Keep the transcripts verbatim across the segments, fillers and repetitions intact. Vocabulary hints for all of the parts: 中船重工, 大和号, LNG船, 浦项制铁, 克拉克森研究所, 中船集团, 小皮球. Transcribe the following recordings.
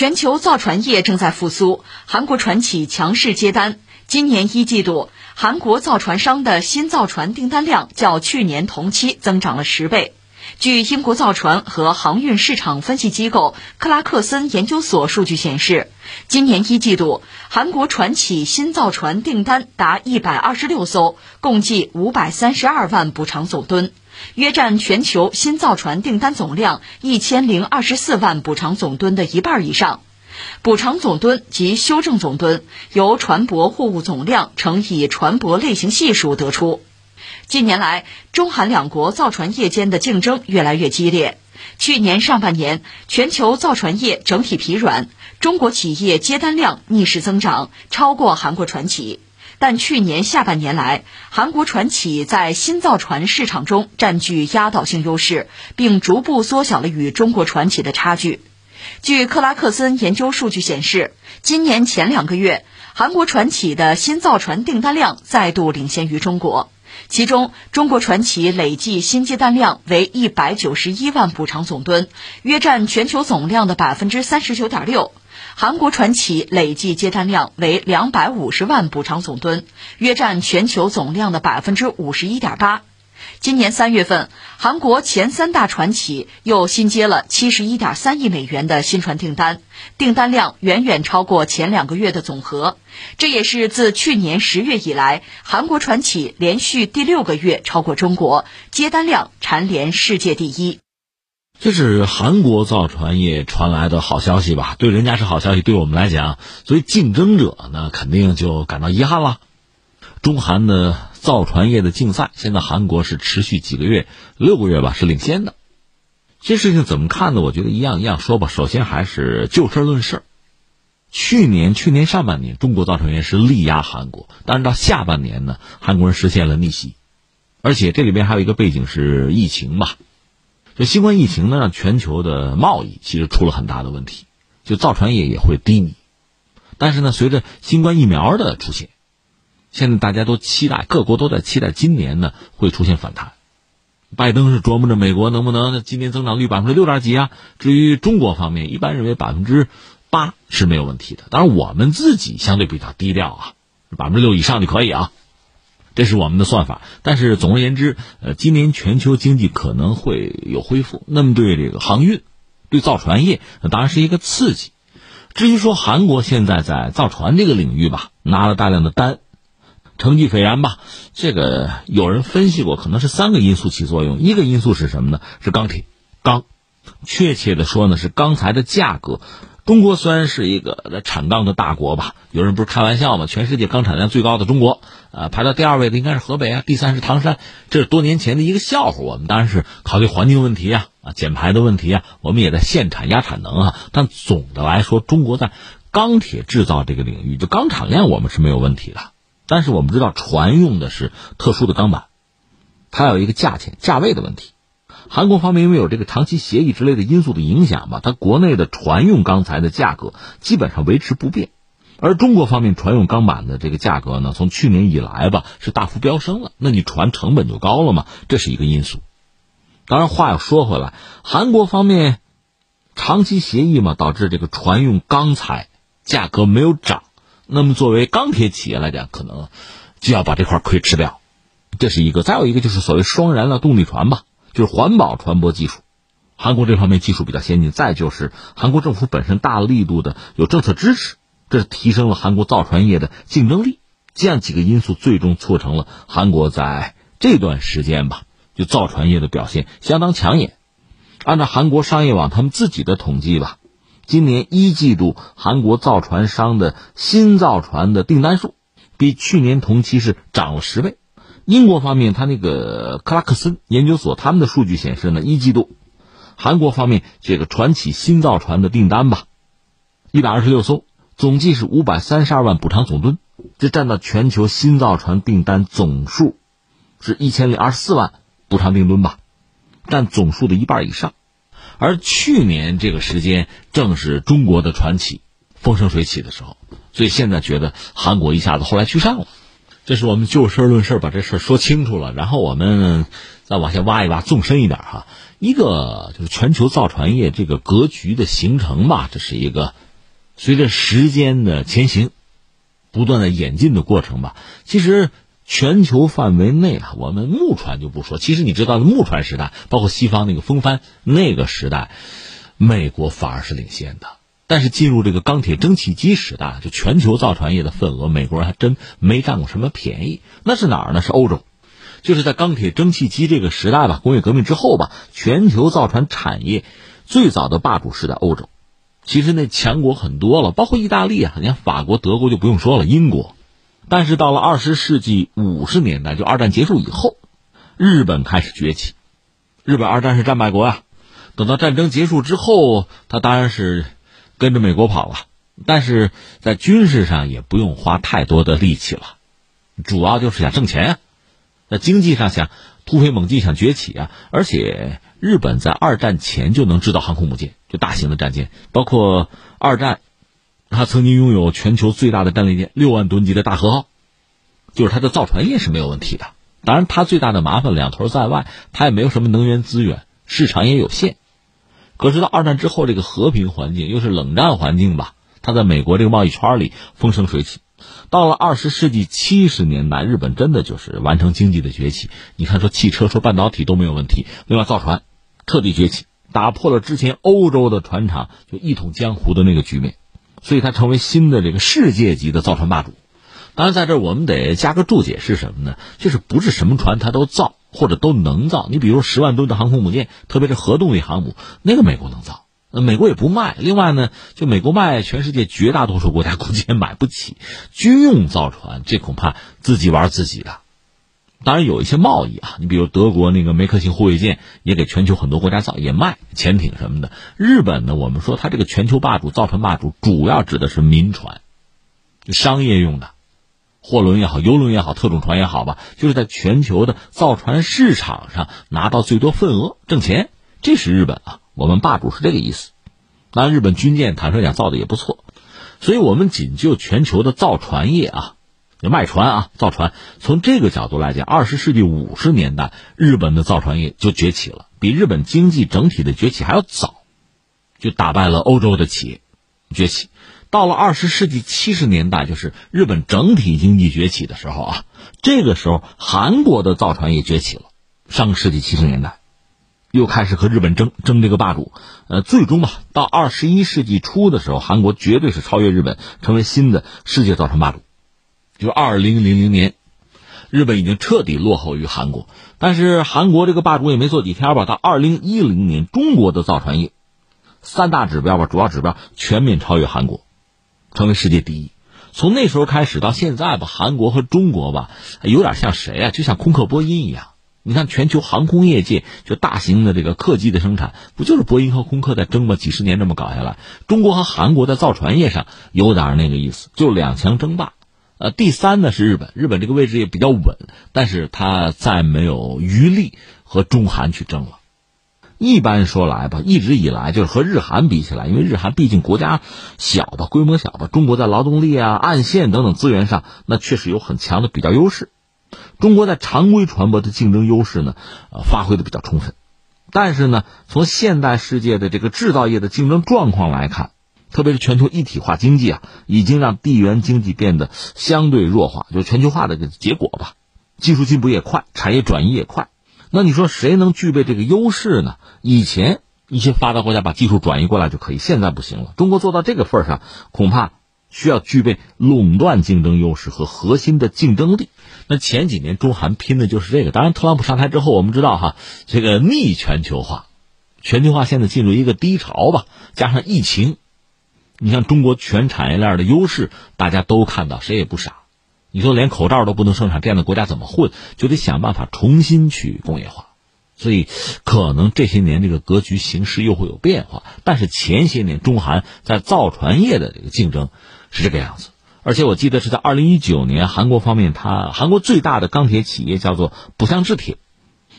全球造船业正在复苏，韩国船企强势接单。今年一季度，韩国造船商的新造船订单量较去年同期增长了十倍。据英国造船和航运市场分析机构克拉克森研究所数据显示，今年一季度，韩国船企新造船订单达一百二十六艘，共计五百三十二万补偿总吨，约占全球新造船订单总量一千零二十四万补偿总吨的一半以上。补偿总吨及修正总吨由船舶货物总量乘以船舶类型系数得出。近年来，中韩两国造船业间的竞争越来越激烈。去年上半年，全球造船业整体疲软，中国企业接单量逆势增长，超过韩国船企。但去年下半年来，韩国船企在新造船市场中占据压倒性优势，并逐步缩小了与中国船企的差距。据克拉克森研究数据显示，今年前两个月，韩国船企的新造船订单量再度领先于中国。其中，中国船企累计新接单量为一百九十一万补偿总吨，约占全球总量的 百分之三十九点六； 韩国船企累计接单量为两百五十万补偿总吨，约占全球总量的 百分之五十一点八。 今年三月份，韩国前三大船企又新接了 七十一点三亿美元的新船订单，订单量远远超过前两个月的总和。这也是自去年十月以来，韩国船企连续第六个月超过中国，接单量蝉联世界第一。这是韩国造船业传来的好消息吧？对人家是好消息，对我们来讲，所以竞争者呢肯定就感到遗憾了。中韩的造船业的竞赛，现在韩国是持续几个月，六个月吧，是领先的。这事情怎么看呢？我觉得一样一样说吧。首先还是就事论事。去年去年上半年，中国造船业是力压韩国，但是到下半年呢，韩国人实现了逆袭。而且这里边还有一个背景是疫情吧，这新冠疫情呢，让全球的贸易其实出了很大的问题，就造船业也会低迷。但是呢，随着新冠疫苗的出现，现在大家都期待，各国都在期待今年呢会出现反弹。拜登是琢磨着美国能不能今年增长率 百分之六 点几啊。至于中国方面，一般认为 百分之八 是没有问题的。当然我们自己相对比较低调啊 ,百分之六 以上就可以啊。这是我们的算法。但是总而言之，呃今年全球经济可能会有恢复，那么对这个航运，对造船业当然是一个刺激。至于说韩国现在在造船这个领域吧，拿了大量的单，成绩斐然吧，这个有人分析过，可能是三个因素起作用。一个因素是什么呢？是钢铁，钢，确切的说呢是钢材的价格。中国虽然是一个产钢的大国吧，有人不是开玩笑吗？全世界钢产量最高的中国，呃，排到第二位的应该是河北啊，第三是唐山，这是多年前的一个笑话。我们当然是考虑环境问题啊，啊减排的问题啊，我们也在限产压产能啊。但总的来说，中国在钢铁制造这个领域，就钢产量我们是没有问题的。但是我们知道，船用的是特殊的钢板，它有一个价钱价位的问题。韩国方面因为有这个长期协议之类的因素的影响吧，它国内的船用钢材的价格基本上维持不变，而中国方面船用钢板的这个价格呢，从去年以来吧是大幅飙升了，那你船成本就高了嘛，这是一个因素。当然话要说回来，韩国方面长期协议嘛，导致这个船用钢材价格没有涨。那么作为钢铁企业来讲，可能就要把这块亏吃掉，这是一个。再有一个就是所谓双燃料动力船吧，就是环保船舶技术，韩国这方面技术比较先进。再就是韩国政府本身大力度的有政策支持，这是提升了韩国造船业的竞争力。这样几个因素最终促成了韩国在这段时间吧，就造船业的表现相当抢眼。按照韩国商业网他们自己的统计吧，今年一季度韩国造船商的新造船的订单数比去年同期是涨了十倍。英国方面，他那个克拉克森研究所他们的数据显示呢，一季度韩国方面这个船企新造船的订单吧一百二十六艘，总计是五百三十二万补偿总吨，这占到全球新造船订单总数是一千零二十四万补偿订吨吧，占总数的一半以上。而去年这个时间正是中国的船企风生水起的时候，所以现在觉得韩国一下子后来居上了。这是我们就事论事把这事说清楚了，然后我们再往下挖一挖，纵深一点哈。一个就是全球造船业这个格局的形成吧，这是一个随着时间的前行，不断的演进的过程吧，其实全球范围内啊，我们木船就不说，其实你知道的木船时代，包括西方那个风帆那个时代，美国反而是领先的。但是进入这个钢铁蒸汽机时代，就全球造船业的份额，美国人还真没占过什么便宜。那是哪儿呢？是欧洲。就是在钢铁蒸汽机这个时代吧，工业革命之后吧，全球造船产业最早的霸主是在欧洲。其实那强国很多了，包括意大利啊，你看法国、德国就不用说了，英国。但是到了二十世纪五十年代，就二战结束以后，日本开始崛起。日本二战是战败国啊，等到战争结束之后，它当然是跟着美国跑了，但是在军事上也不用花太多的力气了，主要就是想挣钱啊，在经济上想突飞猛进，想崛起啊。而且日本在二战前就能制造航空母舰，就大型的战舰，包括二战它曾经拥有全球最大的战列舰六万吨级的大和号，就是它的造船业是没有问题的。当然它最大的麻烦两头在外，它也没有什么能源资源，市场也有限。可是到二战之后，这个和平环境又是冷战环境吧，它在美国这个贸易圈里风生水起。到了二十世纪七十年代，日本真的就是完成经济的崛起。你看说汽车、说半导体都没有问题，另外造船彻底崛起，打破了之前欧洲的船厂就一统江湖的那个局面，所以它成为新的这个世界级的造船霸主。当然在这儿我们得加个注解，是什么呢？就是不是什么船它都造或者都能造。你比如十万吨的航空母舰，特别是核动力航母，那个美国能造，美国也不卖。另外呢，就美国卖，全世界绝大多数国家估计也买不起。军用造船这恐怕自己玩自己的。当然有一些贸易啊，你比如德国那个梅克型护卫舰也给全球很多国家造，也卖潜艇什么的。日本呢，我们说它这个全球霸主、造船霸主，主要指的是民船，就商业用的货轮也好，邮轮也好，特种船也好吧，就是在全球的造船市场上拿到最多份额，挣钱。这是日本啊，我们霸主是这个意思。那日本军舰坦率讲造的也不错，所以我们仅就全球的造船业啊，卖船啊，造船，从这个角度来讲，二十世纪五十年代日本的造船业就崛起了，比日本经济整体的崛起还要早，就打败了欧洲的企业崛起。到了二十世纪七十年代，就是日本整体经济崛起的时候啊，这个时候韩国的造船也崛起了。上个世纪七十年代，又开始和日本争争这个霸主，呃，最终吧，到二十一世纪初的时候，韩国绝对是超越日本，成为新的世界造船霸主。就二零零零年，日本已经彻底落后于韩国，但是韩国这个霸主也没做几天吧，到二零一零年，中国的造船业三大指标吧，主要指标全面超越韩国，成为世界第一。从那时候开始到现在吧，韩国和中国吧有点像谁啊？就像空客波音一样。你看全球航空业界就大型的这个客机的生产，不就是波音和空客在争吧？几十年这么搞下来，中国和韩国在造船业上有点那个意思，就两强争霸。呃，第三呢是日本，日本这个位置也比较稳，但是它再没有余力和中韩去争了。一般说来吧，一直以来就是和日韩比起来，因为日韩毕竟国家小吧，规模小吧，中国在劳动力啊、岸线等等资源上，那确实有很强的比较优势。中国在常规船舶的竞争优势呢，呃，发挥的比较充分。但是呢，从现代世界的这个制造业的竞争状况来看，特别是全球一体化经济啊，已经让地缘经济变得相对弱化，就是全球化的结果吧。技术进步也快，产业转移也快。那你说谁能具备这个优势呢？以前一些发达国家把技术转移过来就可以，现在不行了。中国做到这个份上，恐怕需要具备垄断竞争优势和核心的竞争力。那前几年中韩拼的就是这个。当然特朗普上台之后，我们知道哈，这个逆全球化，全球化现在进入一个低潮吧，加上疫情，你像中国全产业链的优势大家都看到，谁也不傻。你说连口罩都不能生产，这样的国家怎么混？就得想办法重新去工业化。所以可能这些年这个格局形势又会有变化，但是前些年中韩在造船业的这个竞争是这个样子。而且我记得是在二零一九年，韩国方面，它韩国最大的钢铁企业叫做浦项制铁，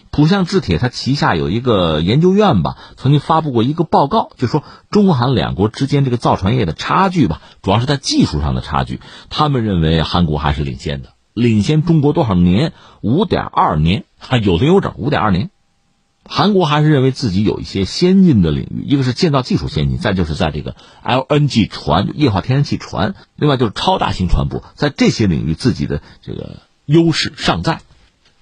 浦项制铁它旗下有一个研究院吧，曾经发布过一个报告，就说中韩两国之间这个造船业的差距吧，主要是在技术上的差距。他们认为韩国还是领先的，领先中国多少年？ 五点二 年，有零有整， 五点二 年。韩国还是认为自己有一些先进的领域，一个是建造技术先进，再就是在这个 L N G 船、液化天然气船，另外就是超大型船舶，在这些领域自己的这个优势尚在。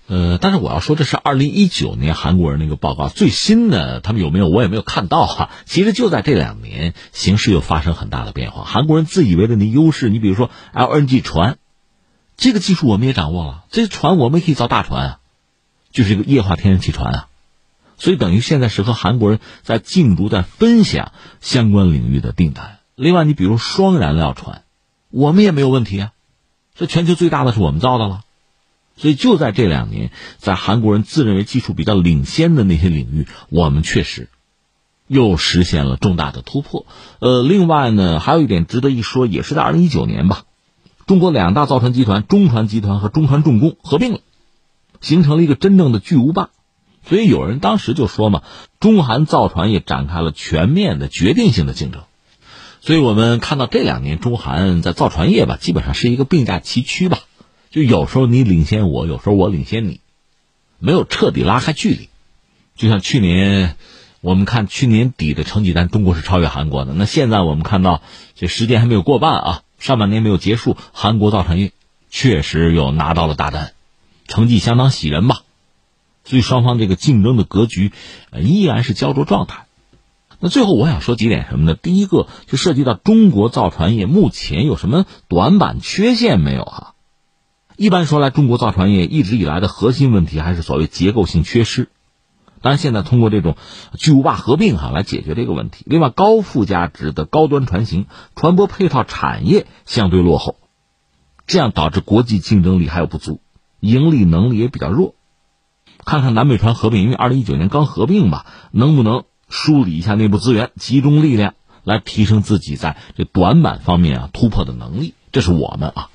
呃，但是我要说，这是二零一九年韩国人那个报告，最新的他们有没有我也没有看到哈。其实就在这两年，形势又发生很大的变化。韩国人自以为的那优势，你比如说 L N G 船，这个技术我们也掌握了，这船我们可以造大船啊，就是一个液化天然气船啊。所以等于现在是和韩国人在竞逐，在分享相关领域的订单。另外，你比如双燃料船，我们也没有问题啊，这全球最大的是我们造的了。所以就在这两年，在韩国人自认为技术比较领先的那些领域，我们确实又实现了重大的突破。呃，另外呢，还有一点值得一说，也是在二零一九年吧，中国两大造船集团中船集团和中船重工合并了，形成了一个真正的巨无霸。所以有人当时就说嘛，中韩造船业展开了全面的决定性的竞争。所以我们看到这两年中韩在造船业吧，基本上是一个并驾齐驱吧，就有时候你领先我，有时候我领先你，没有彻底拉开距离。就像去年我们看去年底的成绩单，中国是超越韩国的。那现在我们看到这时间还没有过半啊，上半年没有结束，韩国造船业确实又拿到了大单，成绩相当喜人吧。所以双方这个竞争的格局、呃、依然是焦灼状态。那最后我想说几点什么呢？第一个就涉及到中国造船业目前有什么短板缺陷没有啊。一般说来，中国造船业一直以来的核心问题还是所谓结构性缺失，当然现在通过这种巨无霸合并哈、啊、来解决这个问题。另外，高附加值的高端船型、船舶配套产业相对落后，这样导致国际竞争力还有不足，盈利能力也比较弱。看看南北船合并，因为二零一九年刚合并吧，能不能梳理一下内部资源，集中力量来提升自己在这短板方面啊突破的能力，这是我们啊。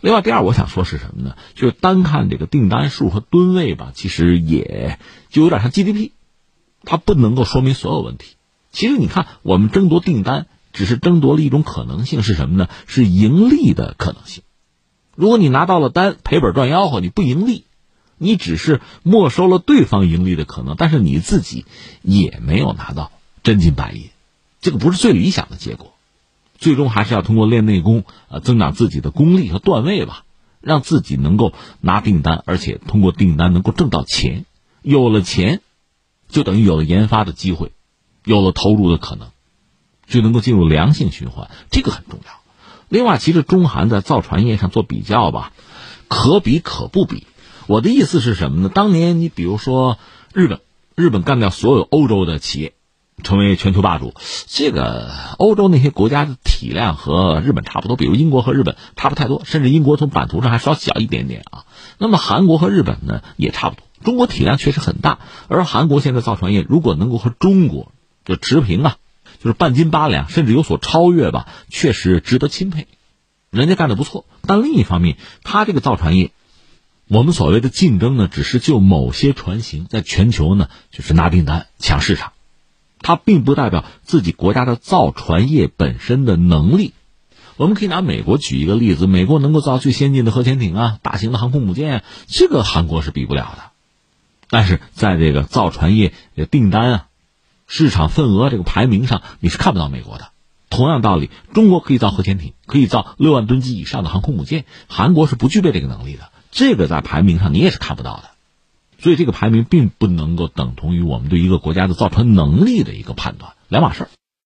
另外，第二我想说是什么呢？就是单看这个订单数和吨位吧，其实也就有点像 G D P， 它不能够说明所有问题。其实你看，我们争夺订单只是争夺了一种可能性，是什么呢？是盈利的可能性。如果你拿到了单，赔本赚吆喝，你不盈利，你只是没收了对方盈利的可能，但是你自己也没有拿到真金白银，这个不是最理想的结果。最终还是要通过练内功，呃，增长自己的功力和段位吧，让自己能够拿订单，而且通过订单能够挣到钱。有了钱，就等于有了研发的机会，有了投入的可能，就能够进入良性循环，这个很重要。另外，其实中韩在造船业上做比较吧，可比可不比。我的意思是什么呢？当年你比如说日本，日本干掉所有欧洲的企业，成为全球霸主，这个欧洲那些国家的体量和日本差不多，比如英国和日本差不太多，甚至英国从版图上还稍小一点点啊。那么韩国和日本呢也差不多，中国体量确实很大，而韩国现在造船业如果能够和中国就持平啊，就是半斤八两，甚至有所超越吧，确实值得钦佩，人家干得不错。但另一方面，他这个造船业，我们所谓的竞争呢，只是就某些船型在全球呢就是拿订单抢市场，它并不代表自己国家的造船业本身的能力。我们可以拿美国举一个例子，美国能够造最先进的核潜艇啊，大型的航空母舰啊，这个韩国是比不了的。但是在这个造船业的订单啊、市场份额这个排名上，你是看不到美国的。同样道理，中国可以造核潜艇，可以造六万吨级以上的航空母舰，韩国是不具备这个能力的，这个在排名上你也是看不到的。所以这个排名并不能够等同于我们对一个国家的造船能力的一个判断，两码事儿。